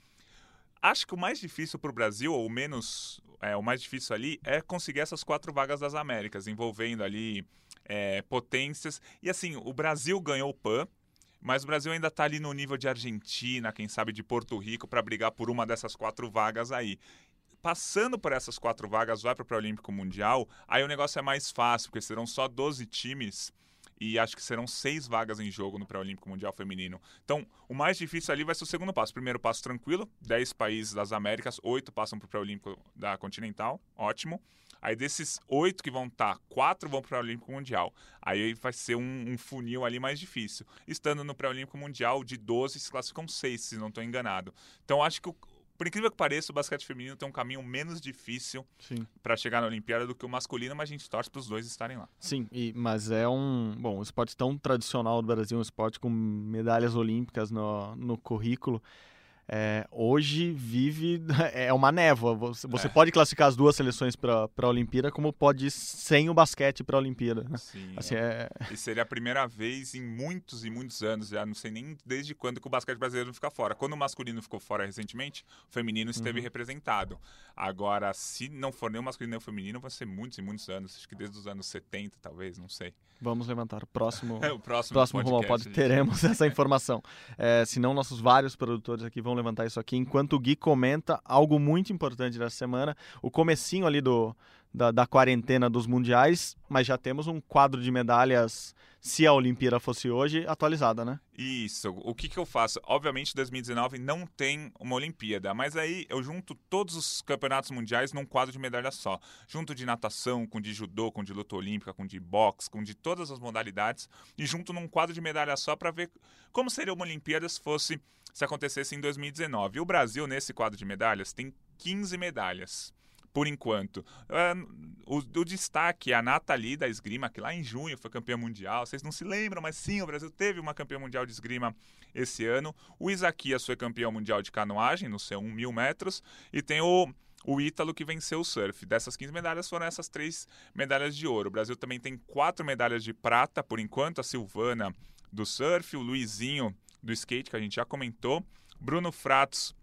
Acho que o mais difícil para o Brasil, ou menos... É, o mais difícil ali é conseguir essas quatro vagas das Américas, envolvendo ali é, potências. E assim, o Brasil ganhou o P A N, mas o Brasil ainda está ali no nível de Argentina, quem sabe de Porto Rico, para brigar por uma dessas quatro vagas aí. Passando por essas quatro vagas, vai para o pré-olímpico mundial, aí o negócio é mais fácil, porque serão só doze times... E acho que serão seis vagas em jogo no pré-olímpico mundial feminino. Então, o mais difícil ali vai ser o segundo passo. Primeiro passo tranquilo, dez países das Américas, oito passam para o pré-olímpico da Continental, ótimo. Aí desses oito que vão estar, quatro vão para o pré-olímpico mundial. Aí vai ser um, um funil ali mais difícil. Estando no pré-olímpico mundial, de doze se classificam seis, se não estou enganado. Então, acho que o... Por incrível que pareça, o basquete feminino tem um caminho menos difícil para chegar na Olimpíada do que o masculino, mas a gente torce para os dois estarem lá. Sim, e, mas é um bom um esporte tão tradicional do Brasil, um esporte com medalhas olímpicas no, no currículo. É, hoje vive... É uma névoa. Você, você é. pode classificar as duas seleções para a Olimpíada, como pode ir sem o basquete para a Olimpíada. Sim. Assim, é. É... E seria a primeira vez em muitos e muitos anos. Já não sei nem desde quando que o basquete brasileiro não fica fora. Quando o masculino ficou fora recentemente, o feminino esteve uhum. representado. Agora, se não for nem o masculino nem o feminino, vai ser muitos e muitos anos. Acho que desde os anos setenta, talvez, não sei. Vamos levantar o próximo, o próximo, próximo podcast, Rumo ao Pod. Teremos essa informação. É, senão, nossos vários produtores aqui vão levantar isso aqui. Enquanto o Gui comenta algo muito importante dessa semana, o comecinho ali do, da, da quarentena dos mundiais, mas já temos um quadro de medalhas, se a Olimpíada fosse hoje, atualizada, né? Isso. O que que eu faço? Obviamente, dois mil e dezenove não tem uma Olimpíada, mas aí eu junto todos os campeonatos mundiais num quadro de medalha só. Junto de natação, com de judô, com de luta olímpica, com de boxe, com de todas as modalidades, e junto num quadro de medalha só para ver como seria uma Olimpíada se fosse, se acontecesse em dois mil e dezenove. E o Brasil, nesse quadro de medalhas, tem quinze medalhas. Por enquanto. O, o destaque é a Nathalie da esgrima, que lá em junho foi campeã mundial. Vocês não se lembram, mas sim, o Brasil teve uma campeã mundial de esgrima esse ano. O Isaquias foi campeão mundial de canoagem, no seu mil metros. E tem o, o Ítalo, que venceu o surf. Dessas quinze medalhas, foram essas três medalhas de ouro. O Brasil também tem quatro medalhas de prata, por enquanto. A Silvana do surf, o Luizinho do skate, que a gente já comentou. Bruno Fratos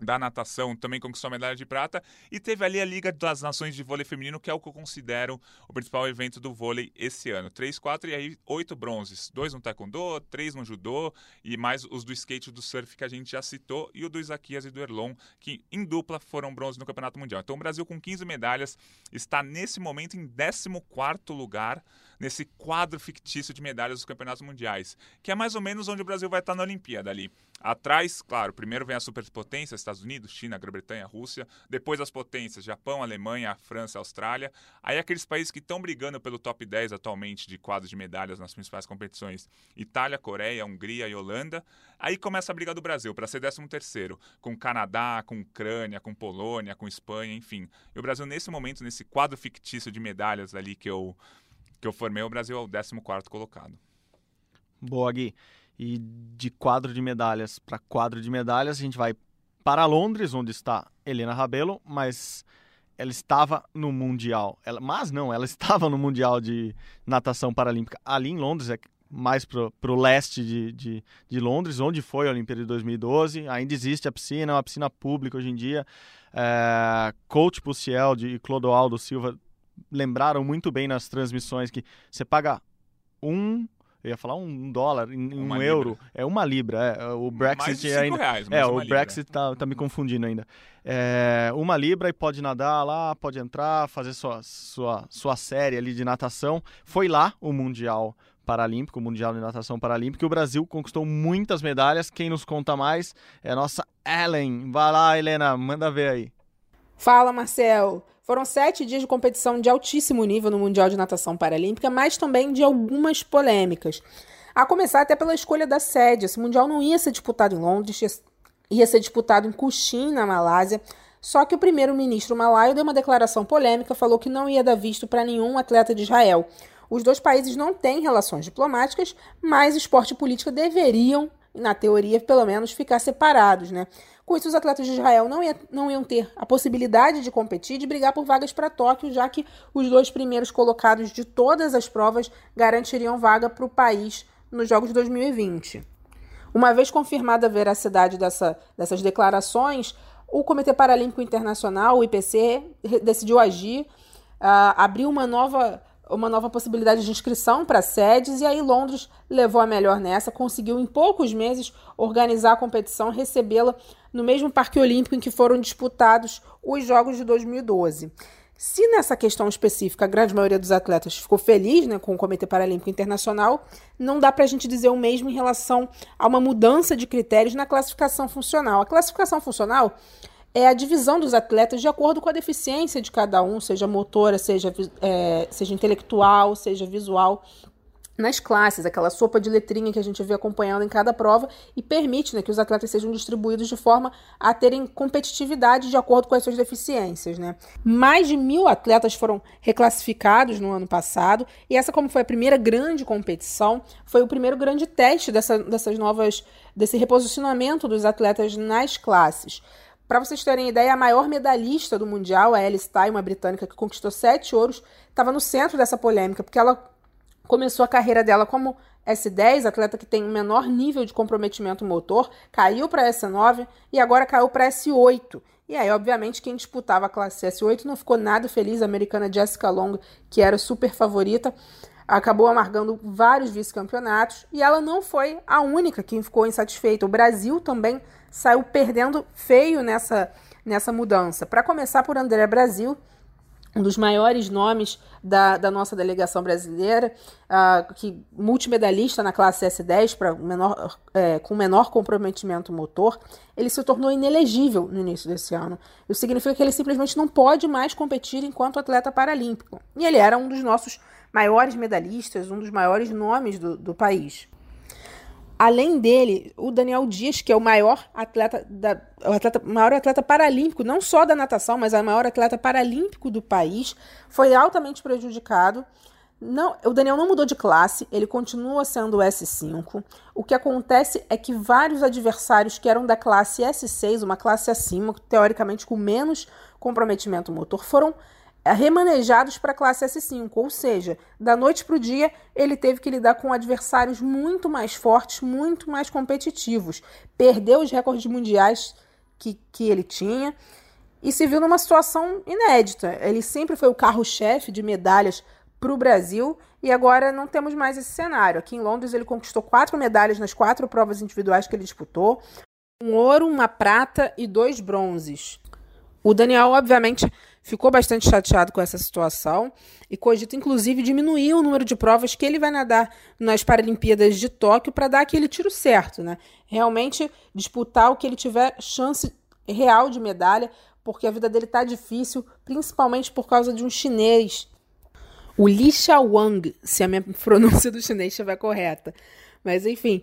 da natação também conquistou a medalha de prata, e teve ali a Liga das Nações de Vôlei Feminino, que é o que eu considero o principal evento do vôlei esse ano. Três, quatro e aí oito bronzes. Dois no taekwondo, três no judô e mais os do skate e do surf que a gente já citou, e o do Isaquias e do Erlon, que em dupla foram bronze no Campeonato Mundial. Então o Brasil com quinze medalhas está nesse momento em décimo quarto lugar nesse quadro fictício de medalhas dos campeonatos mundiais, que é mais ou menos onde o Brasil vai estar na Olimpíada ali. Atrás, claro, primeiro vem as superpotências, Estados Unidos, China, Grã-Bretanha, Rússia, depois as potências, Japão, Alemanha, França, Austrália, aí aqueles países que estão brigando pelo top dez atualmente de quadro de medalhas nas principais competições, Itália, Coreia, Hungria e Holanda, aí começa a briga do Brasil para ser décimo terceiro, com Canadá, com Ucrânia, com Polônia, com Espanha, enfim. E o Brasil nesse momento, nesse quadro fictício de medalhas ali que eu, que eu formei, o Brasil é o décimo quarto colocado. Boa, Gui. E de quadro de medalhas para quadro de medalhas, a gente vai para Londres, onde está Helena Rabelo, mas ela estava no Mundial. Ela, mas não, ela estava no Mundial de Natação Paralímpica ali em Londres, é mais para o leste de, de, de Londres, onde foi a Olimpíada de dois mil e doze. Ainda existe a piscina, é uma piscina pública hoje em dia. É, Coach Puciel e Clodoaldo Silva lembraram muito bem nas transmissões que você paga um... Eu ia falar um dólar, um uma euro. Libra. É uma libra. É. O Brexit mais de cinco ainda. Reais, mais é, o libra. Brexit tá, tá me confundindo ainda. É, uma libra e pode nadar lá, pode entrar, fazer sua, sua, sua série ali de natação. Foi lá o Mundial Paralímpico, o Mundial de Natação Paralímpica, e o Brasil conquistou muitas medalhas. Quem nos conta mais é a nossa Ellen. Vai lá, Helena, manda ver aí. Fala, Marcel. Foram sete dias de competição de altíssimo nível no Mundial de Natação Paralímpica, mas também de algumas polêmicas. A começar até pela escolha da sede. Esse Mundial não ia ser disputado em Londres, ia ser disputado em Kuching, na Malásia. Só que o primeiro-ministro malaio deu uma declaração polêmica, falou que não ia dar visto para nenhum atleta de Israel. Os dois países não têm relações diplomáticas, mas esporte e política deveriam, na teoria, pelo menos, ficar separados, né? Com isso, os atletas de Israel não, ia, não iam ter a possibilidade de competir e de brigar por vagas para Tóquio, já que os dois primeiros colocados de todas as provas garantiriam vaga para o país nos Jogos de dois mil e vinte. Uma vez confirmada a veracidade dessa, dessas declarações, o Comitê Paralímpico Internacional, o I P C, decidiu agir, uh, abriu uma nova... uma nova possibilidade de inscrição para sedes, e aí Londres levou a melhor nessa, conseguiu em poucos meses organizar a competição, recebê-la no mesmo Parque Olímpico em que foram disputados os Jogos de dois mil e doze. Se nessa questão específica a grande maioria dos atletas ficou feliz, né, com o Comitê Paralímpico Internacional, não dá para a gente dizer o mesmo em relação a uma mudança de critérios na classificação funcional. A classificação funcional é a divisão dos atletas de acordo com a deficiência de cada um, seja motora, seja, é, seja intelectual, seja visual, nas classes, aquela sopa de letrinha que a gente vê acompanhando em cada prova, e permite, né, que os atletas sejam distribuídos de forma a terem competitividade de acordo com as suas deficiências, né? Mais de mil atletas foram reclassificados no ano passado, e essa, como foi a primeira grande competição, foi o primeiro grande teste dessa, dessas novas, desse reposicionamento dos atletas nas classes. Para vocês terem ideia, a maior medalhista do Mundial, a Alice Ty, uma britânica que conquistou sete ouros, estava no centro dessa polêmica, porque ela começou a carreira dela como S dez, atleta que tem o menor nível de comprometimento motor, caiu para S nove e agora caiu para S oito. E aí, obviamente, quem disputava a classe S oito não ficou nada feliz. A americana Jessica Long, que era super favorita, acabou amargando vários vice-campeonatos, e ela não foi a única que ficou insatisfeita. O Brasil também saiu perdendo feio nessa, nessa mudança. Para começar por André Brasil, um dos maiores nomes da, da nossa delegação brasileira, uh, que, multimedalista na classe S dez, pra menor, é, com menor comprometimento motor, ele se tornou inelegível no início desse ano. Isso significa que ele simplesmente não pode mais competir enquanto atleta paralímpico. E ele era um dos nossos maiores medalhistas, um dos maiores nomes do, do país. Além dele, o Daniel Dias, que é o maior atleta, da, o atleta, maior atleta paralímpico, não só da natação, mas o maior atleta paralímpico do país, foi altamente prejudicado. Não, o Daniel não mudou de classe, ele continua sendo S cinco. O que acontece é que vários adversários que eram da classe S seis, uma classe acima, teoricamente com menos comprometimento motor, foram remanejados para a classe S cinco, ou seja, da noite para o dia ele teve que lidar com adversários muito mais fortes, muito mais competitivos, perdeu os recordes mundiais que, que ele tinha e se viu numa situação inédita. Ele sempre foi o carro-chefe de medalhas para o Brasil e agora não temos mais esse cenário. Aqui em Londres ele conquistou quatro medalhas nas quatro provas individuais que ele disputou, um ouro, uma prata e dois bronzes. O Daniel, obviamente, ficou bastante chateado com essa situação e cogita, inclusive, diminuir o número de provas que ele vai nadar nas Paralimpíadas de Tóquio para dar aquele tiro certo, né? Realmente disputar o que ele tiver chance real de medalha, porque a vida dele tá difícil, principalmente por causa de um chinês, o Li Xiaowang, se a minha pronúncia do chinês estiver correta. Mas, enfim,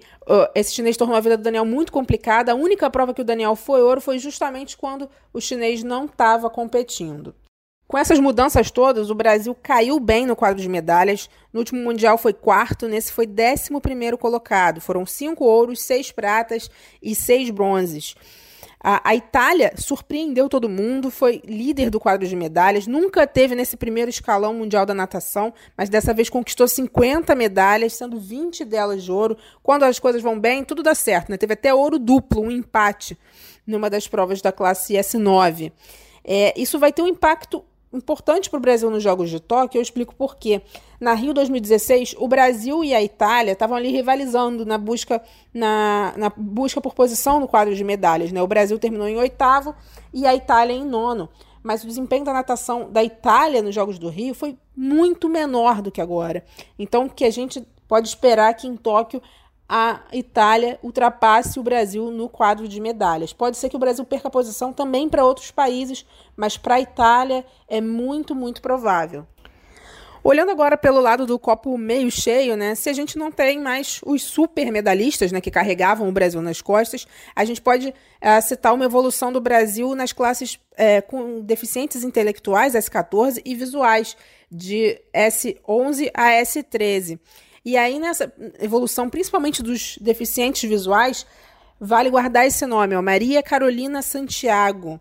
esse chinês tornou a vida do Daniel muito complicada. A única prova que o Daniel foi ouro foi justamente quando o chinês não estava competindo. Com essas mudanças todas, o Brasil caiu bem no quadro de medalhas. No último Mundial foi quarto, nesse foi décimo primeiro colocado. Foram cinco ouros, seis pratas e seis bronzes. A Itália surpreendeu todo mundo, foi líder do quadro de medalhas, nunca teve nesse primeiro escalão mundial da natação, mas dessa vez conquistou cinquenta medalhas, sendo vinte delas de ouro. Quando as coisas vão bem, tudo dá certo, né? Teve até ouro duplo, um empate, numa das provas da classe S nove. É, isso vai ter um impacto importante para o Brasil nos Jogos de Tóquio, eu explico por quê. Na Rio dois mil e dezesseis, o Brasil e a Itália estavam ali rivalizando na busca, na, na busca por posição no quadro de medalhas, né? O Brasil terminou em oitavo e a Itália em nono. Mas o desempenho da natação da Itália nos Jogos do Rio foi muito menor do que agora. Então, o que a gente pode esperar é que em Tóquio a Itália ultrapasse o Brasil no quadro de medalhas. Pode ser que o Brasil perca a posição também para outros países, mas para a Itália é muito, muito provável. Olhando agora pelo lado do copo meio cheio, né? Se a gente não tem mais os super medalhistas, né, que carregavam o Brasil nas costas, a gente pode é, citar uma evolução do Brasil nas classes é, com deficientes intelectuais, S quatorze, e visuais, de S onze a S treze. E aí, nessa evolução, principalmente dos deficientes visuais, vale guardar esse nome, ó, Maria Carolina Santiago.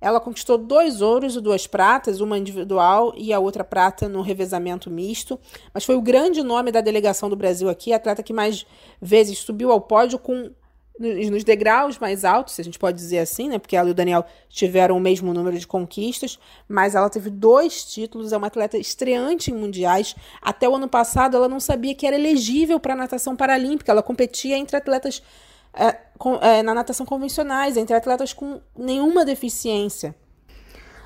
Ela conquistou dois ouros e duas pratas, uma individual e a outra prata no revezamento misto, mas foi o grande nome da delegação do Brasil aqui, a atleta que mais vezes subiu ao pódio com, nos degraus mais altos, se a gente pode dizer assim, né? Porque ela e o Daniel tiveram o mesmo número de conquistas, mas ela teve dois títulos, é uma atleta estreante em mundiais. Até o ano passado, ela não sabia que era elegível para a natação paralímpica, ela competia entre atletas é, com, é, na natação convencionais, entre atletas com nenhuma deficiência.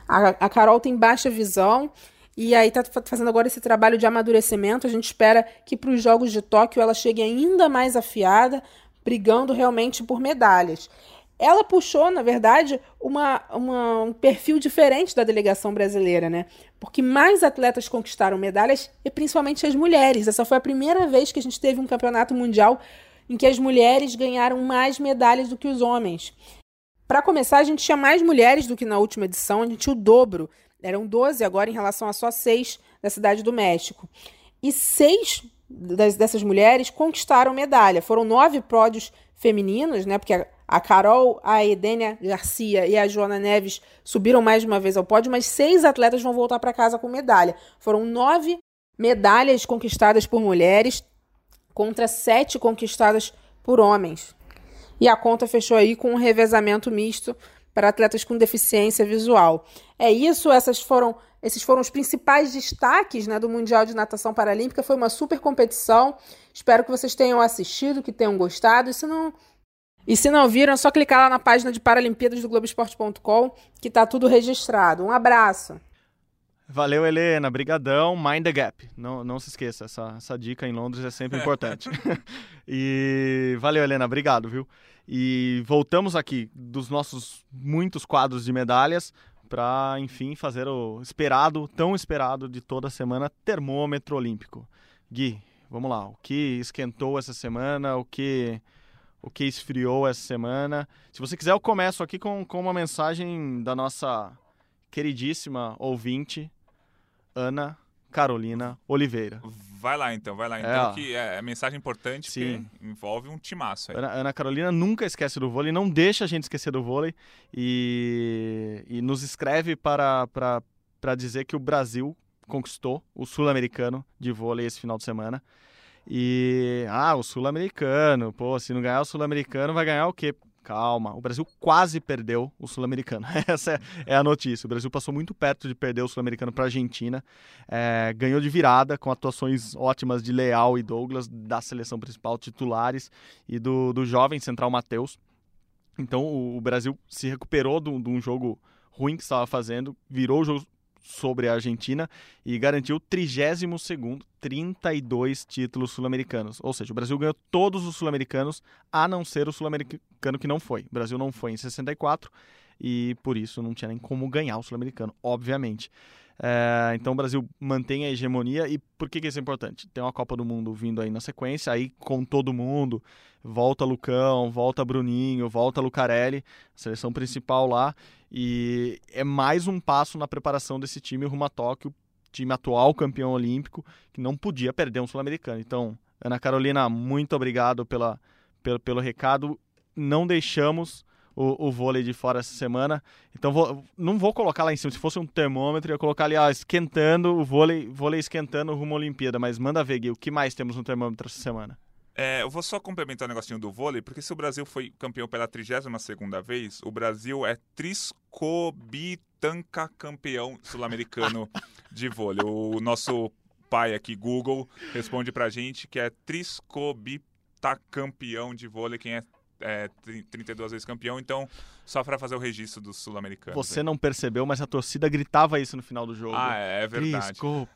A, a Carol tem baixa visão, e aí está fazendo agora esse trabalho de amadurecimento. A gente espera que para os Jogos de Tóquio ela chegue ainda mais afiada, brigando realmente por medalhas. Ela puxou, na verdade, uma, uma, um perfil diferente da delegação brasileira, né? Porque mais atletas conquistaram medalhas, e principalmente as mulheres. Essa foi a primeira vez que a gente teve um campeonato mundial em que as mulheres ganharam mais medalhas do que os homens. Para começar, a gente tinha mais mulheres do que na última edição, a gente tinha o dobro. Eram doze agora em relação a só seis da Cidade do México. E seis dessas mulheres conquistaram medalha. Foram nove pódios femininos, né? Porque a Carol, a Edênia Garcia e a Joana Neves subiram mais de uma vez ao pódio, mas seis atletas vão voltar para casa com medalha. Foram nove medalhas conquistadas por mulheres contra sete conquistadas por homens. E a conta fechou aí com um revezamento misto para atletas com deficiência visual. É isso, essas foram... Esses foram os principais destaques, né, do Mundial de Natação Paralímpica. Foi uma super competição. Espero que vocês tenham assistido, que tenham gostado. E se não, e se não viram, é só clicar lá na página de Paralimpíadas do Globo Esporte ponto com, que está tudo registrado. Um abraço. Valeu, Helena. Brigadão. Mind the gap. Não, não se esqueça, essa, essa dica em Londres é sempre importante. E valeu, Helena. Obrigado, viu? E voltamos aqui dos nossos muitos quadros de medalhas para, enfim, fazer o esperado, tão esperado de toda semana, termômetro olímpico. Gui, vamos lá, o que esquentou essa semana, o que, o que esfriou essa semana? Se você quiser, eu começo aqui com, com uma mensagem da nossa queridíssima ouvinte, Ana Carolina Oliveira. Vai lá então, vai lá então, é, que é, é mensagem importante. Sim. Porque envolve um timaço aí. Ana, Ana Carolina nunca esquece do vôlei, não deixa a gente esquecer do vôlei e, e nos escreve para, para, para dizer que o Brasil conquistou o Sul-Americano de vôlei esse final de semana. E, ah, o Sul-Americano, pô, se não ganhar o Sul-Americano vai ganhar o quê? Calma, o Brasil quase perdeu o Sul-Americano, essa é a notícia. O Brasil passou muito perto de perder o Sul-Americano para a Argentina, é, ganhou de virada com atuações ótimas de Leal e Douglas, da seleção principal, titulares, e do, do jovem central Matheus. Então o, o Brasil se recuperou de um jogo ruim que estava fazendo, virou o jogo sobre a Argentina e garantiu o trigésimo segundo, trinta e dois títulos sul-americanos. Ou seja, o Brasil ganhou todos os sul-americanos, a não ser o sul-americano que não foi. O Brasil não foi em sessenta e quatro e por isso não tinha nem como ganhar o sul-americano, obviamente. É, então o Brasil mantém a hegemonia. E por que, que isso é importante? Tem uma Copa do Mundo vindo aí na sequência, aí com todo mundo, volta Lucão, volta Bruninho, volta Lucarelli, seleção principal lá, e é mais um passo na preparação desse time rumo a Tóquio, time atual campeão olímpico, que não podia perder um sul-americano. Então, Ana Carolina, muito obrigado pela, pelo, pelo recado. Não deixamos O, o vôlei de fora essa semana, então vou, não vou colocar lá em cima, se fosse um termômetro eu ia colocar ali, ah, esquentando o vôlei, vôlei esquentando rumo à Olimpíada, mas manda ver, Gui, o que mais temos no termômetro essa semana? É, eu vou só complementar o um negocinho do vôlei, porque se o Brasil foi campeão pela trigésima segunda vez, o Brasil é triscobitanca campeão sul-americano de vôlei. O nosso pai aqui, Google, responde pra gente que é triscobitacampeão de vôlei, quem é É, trinta e duas vezes campeão, então só para fazer o registro dos sul-americanos. Você aí não percebeu, mas a torcida gritava isso no final do jogo. Ah, é, é verdade. Desculpa.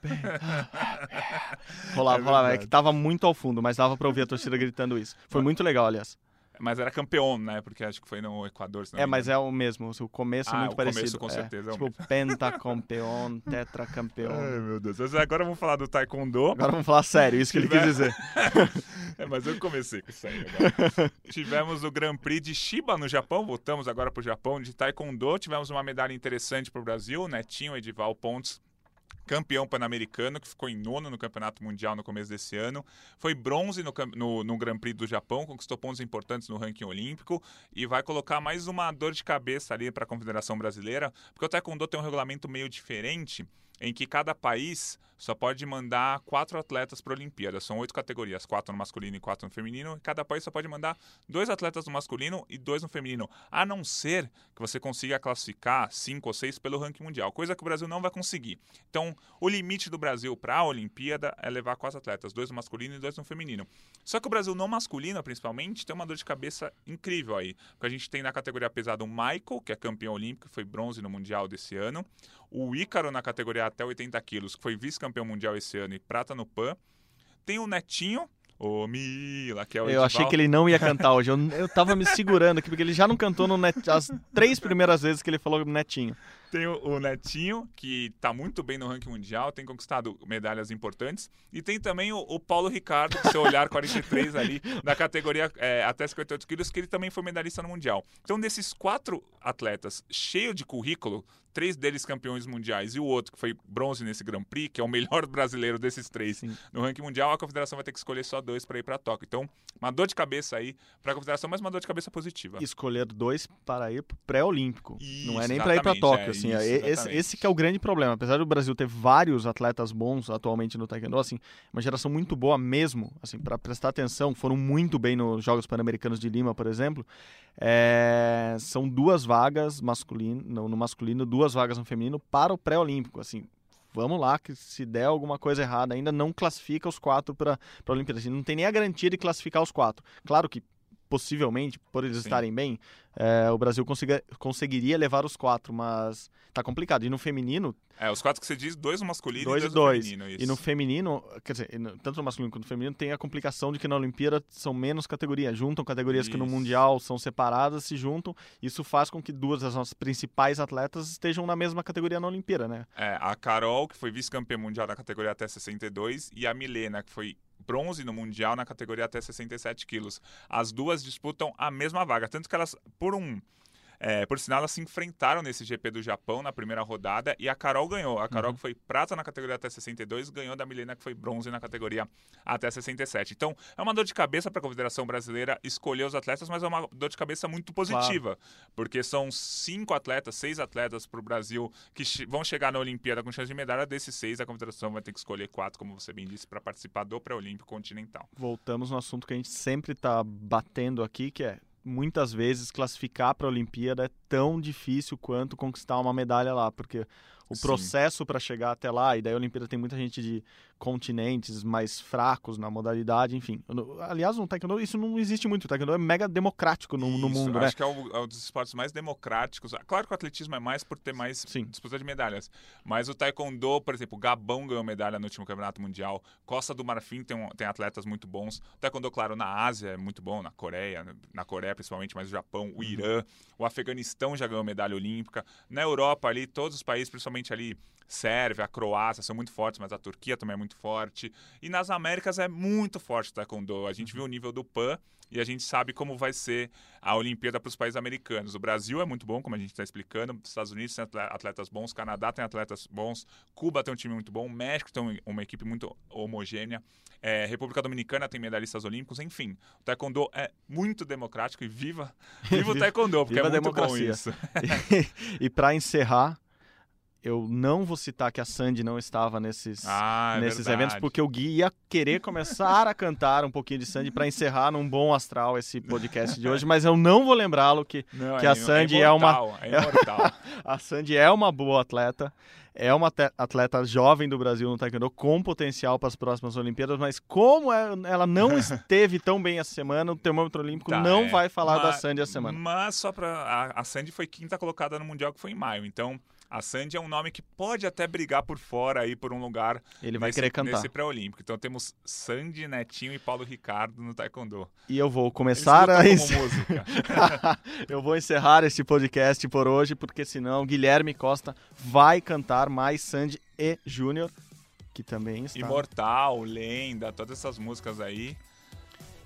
Rolava, rolava. É que tava muito ao fundo, mas dava para ouvir a torcida gritando isso. Foi muito legal, aliás. Mas era campeão, né? Porque acho que foi no Equador. Não é, mas é o mesmo. O começo ah, é muito o parecido. Começo, com certeza. É, tipo, pentacampeão, tetracampeão. Ai, meu Deus. Mas agora vamos falar do taekwondo. Agora vamos falar sério, isso que ele quis dizer. É, mas eu comecei com isso aí agora. Tivemos o Grand Prix de Shiba no Japão. Voltamos agora pro Japão de taekwondo. Tivemos uma medalha interessante pro Brasil. Netinho, Edival Pontes, campeão pan-americano, que ficou em nono no Campeonato Mundial no começo desse ano. Foi bronze no, no, no Grand Prix do Japão, conquistou pontos importantes no ranking olímpico e vai colocar mais uma dor de cabeça ali para a Confederação Brasileira, porque o taekwondo tem um regulamento meio diferente, em que cada país só pode mandar quatro atletas para a Olimpíada. São oito categorias, quatro no masculino e quatro no feminino. E cada país só pode mandar dois atletas no masculino e dois no feminino, a não ser que você consiga classificar cinco ou seis pelo ranking mundial, coisa que o Brasil não vai conseguir. Então, o limite do Brasil para a Olimpíada é levar quatro atletas, dois no masculino e dois no feminino. Só que o Brasil no masculino, principalmente, tem uma dor de cabeça incrível aí, porque a gente tem na categoria pesada o Michael, que é campeão olímpico, foi bronze no mundial desse ano. O Ícaro na categoria até oitenta quilos, que foi vice-campeão mundial esse ano e prata no Pan. Tem o Netinho, o Mila, que é o Edival. Eu achei que ele não ia cantar hoje, eu, eu tava me segurando aqui, porque ele já não cantou no net, as três primeiras vezes que ele falou Netinho. Tem o, o Netinho, que tá muito bem no ranking mundial, tem conquistado medalhas importantes. E tem também o, o Paulo Ricardo, com seu olhar quarenta e três ali, na categoria é, até cinquenta e oito quilos, que ele também foi medalhista no mundial. Então, desses quatro atletas cheios de currículo, três deles campeões mundiais e o outro que foi bronze nesse Grand Prix, que é o melhor brasileiro desses três, sim, no ranking mundial, a confederação vai ter que escolher só dois para ir para Tóquio. Então, uma dor de cabeça aí para a confederação, mas uma dor de cabeça positiva. Escolher dois para ir para o pré-olímpico. Isso, não é nem para ir para Tóquio. É, assim, isso, é, esse, esse que é o grande problema. Apesar do Brasil ter vários atletas bons atualmente no taekwondo, assim, uma geração muito boa mesmo, assim, para prestar atenção, foram muito bem nos Jogos Pan-Americanos de Lima, por exemplo. É, são duas vagas masculino, no, no masculino, duas Duas vagas no feminino para o pré-olímpico. Assim, vamos lá, que se der alguma coisa errada ainda, não classifica os quatro para a Olimpíada. Assim, não tem nem a garantia de classificar os quatro. Claro que, possivelmente, por eles, sim, estarem bem, é, o Brasil consiga, conseguiria levar os quatro, mas tá complicado. E no feminino... É, os quatro que você diz, dois no masculino dois e dois, dois no feminino. Isso. E no feminino, quer dizer, tanto no masculino quanto no feminino, tem a complicação de que na Olimpíada são menos categorias. Juntam categorias, isso, que no Mundial são separadas, se juntam. Isso faz com que duas das nossas principais atletas estejam na mesma categoria na Olimpíada, né? É, a Carol, que foi vice-campeã mundial na categoria até sessenta e dois, e a Milena, que foi bronze no Mundial na categoria até sessenta e sete quilos. As duas disputam a mesma vaga, tanto que elas, por um... É, por sinal, elas se enfrentaram nesse G P do Japão na primeira rodada e a Carol ganhou. A Carol, uhum, que foi prata na categoria até sessenta e dois, ganhou da Milena, que foi bronze na categoria até sessenta e sete. Então, é uma dor de cabeça para a Confederação Brasileira escolher os atletas, mas é uma dor de cabeça muito positiva, claro, porque são cinco atletas, seis atletas para o Brasil que che- vão chegar na Olimpíada com chance de medalha. Desses seis, a Confederação vai ter que escolher quatro, como você bem disse, para participar do pré-olímpico continental. Voltamos no assunto que a gente sempre está batendo aqui, que é muitas vezes classificar para a Olimpíada é tão difícil quanto conquistar uma medalha lá, porque o Sim. processo para chegar até lá, e daí a Olimpíada tem muita gente de continentes mais fracos na modalidade, enfim. Aliás, no taekwondo isso não existe muito, o taekwondo é mega democrático no, isso, no mundo, acho né? Acho que é um, é um dos esportes mais democráticos. Claro que o atletismo é mais por ter mais Sim. disputa de medalhas, mas o taekwondo, por exemplo, o Gabão ganhou medalha no último campeonato mundial, Costa do Marfim tem, um, tem atletas muito bons, o taekwondo, claro, na Ásia é muito bom, na Coreia, na Coreia principalmente, mas o Japão, o Irã, o Afeganistão já ganhou medalha olímpica, na Europa ali, todos os países, principalmente ali, Sérvia, a Croácia são muito fortes, mas a Turquia também é muito forte. E nas Américas é muito forte o taekwondo. A gente viu o nível do P A N e a gente sabe como vai ser a Olimpíada para os países americanos. O Brasil é muito bom, como a gente está explicando. Os Estados Unidos tem atletas bons, Canadá tem atletas bons, Cuba tem um time muito bom, México tem uma equipe muito homogênea, é, República Dominicana tem medalhistas olímpicos, enfim. O taekwondo é muito democrático e viva, viva o taekwondo, porque viva é muito bom isso. E, e para encerrar, eu não vou citar que a Sandy não estava nesses, ah, é nesses eventos, porque o Gui ia querer começar a cantar um pouquinho de Sandy para encerrar num bom astral esse podcast de hoje, mas eu não vou lembrá-lo que, não, que é, a Sandy é, imortal, é uma... É imortal. A Sandy é uma boa atleta, é uma atleta jovem do Brasil no taekwondo, com potencial para as próximas Olimpíadas, mas como ela não esteve tão bem essa semana, o termômetro olímpico tá, não é. vai falar mas, da Sandy essa semana. Mas só para... A Sandy foi quinta colocada no Mundial, que foi em maio, então... A Sandy é um nome que pode até brigar por fora aí por um lugar Ele vai nesse, querer cantar. nesse pré-olímpico. Então temos Sandy, Netinho e Paulo Ricardo no taekwondo. E eu vou começar a encer... música. Eu vou encerrar este podcast por hoje, porque senão Guilherme Costa vai cantar mais Sandy e Júnior, que também está... Imortal, Lenda, todas essas músicas aí.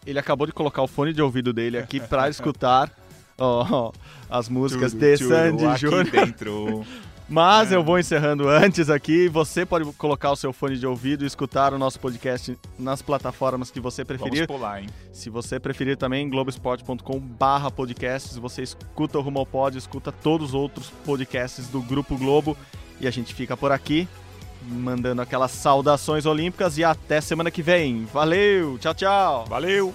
Ele acabou de colocar o fone de ouvido dele aqui para escutar oh, oh, as músicas tudo, de tudo, Sandy e Júnior. Dentro... Mas eu vou encerrando antes aqui. Você pode colocar o seu fone de ouvido e escutar o nosso podcast nas plataformas que você preferir. Vamos pular, hein? Se você preferir também, globoesporte ponto com barra podcasts. Você escuta o Rumo ao Pod, escuta todos os outros podcasts do Grupo Globo. E a gente fica por aqui, mandando aquelas saudações olímpicas. E até semana que vem. Valeu! Tchau, tchau! Valeu!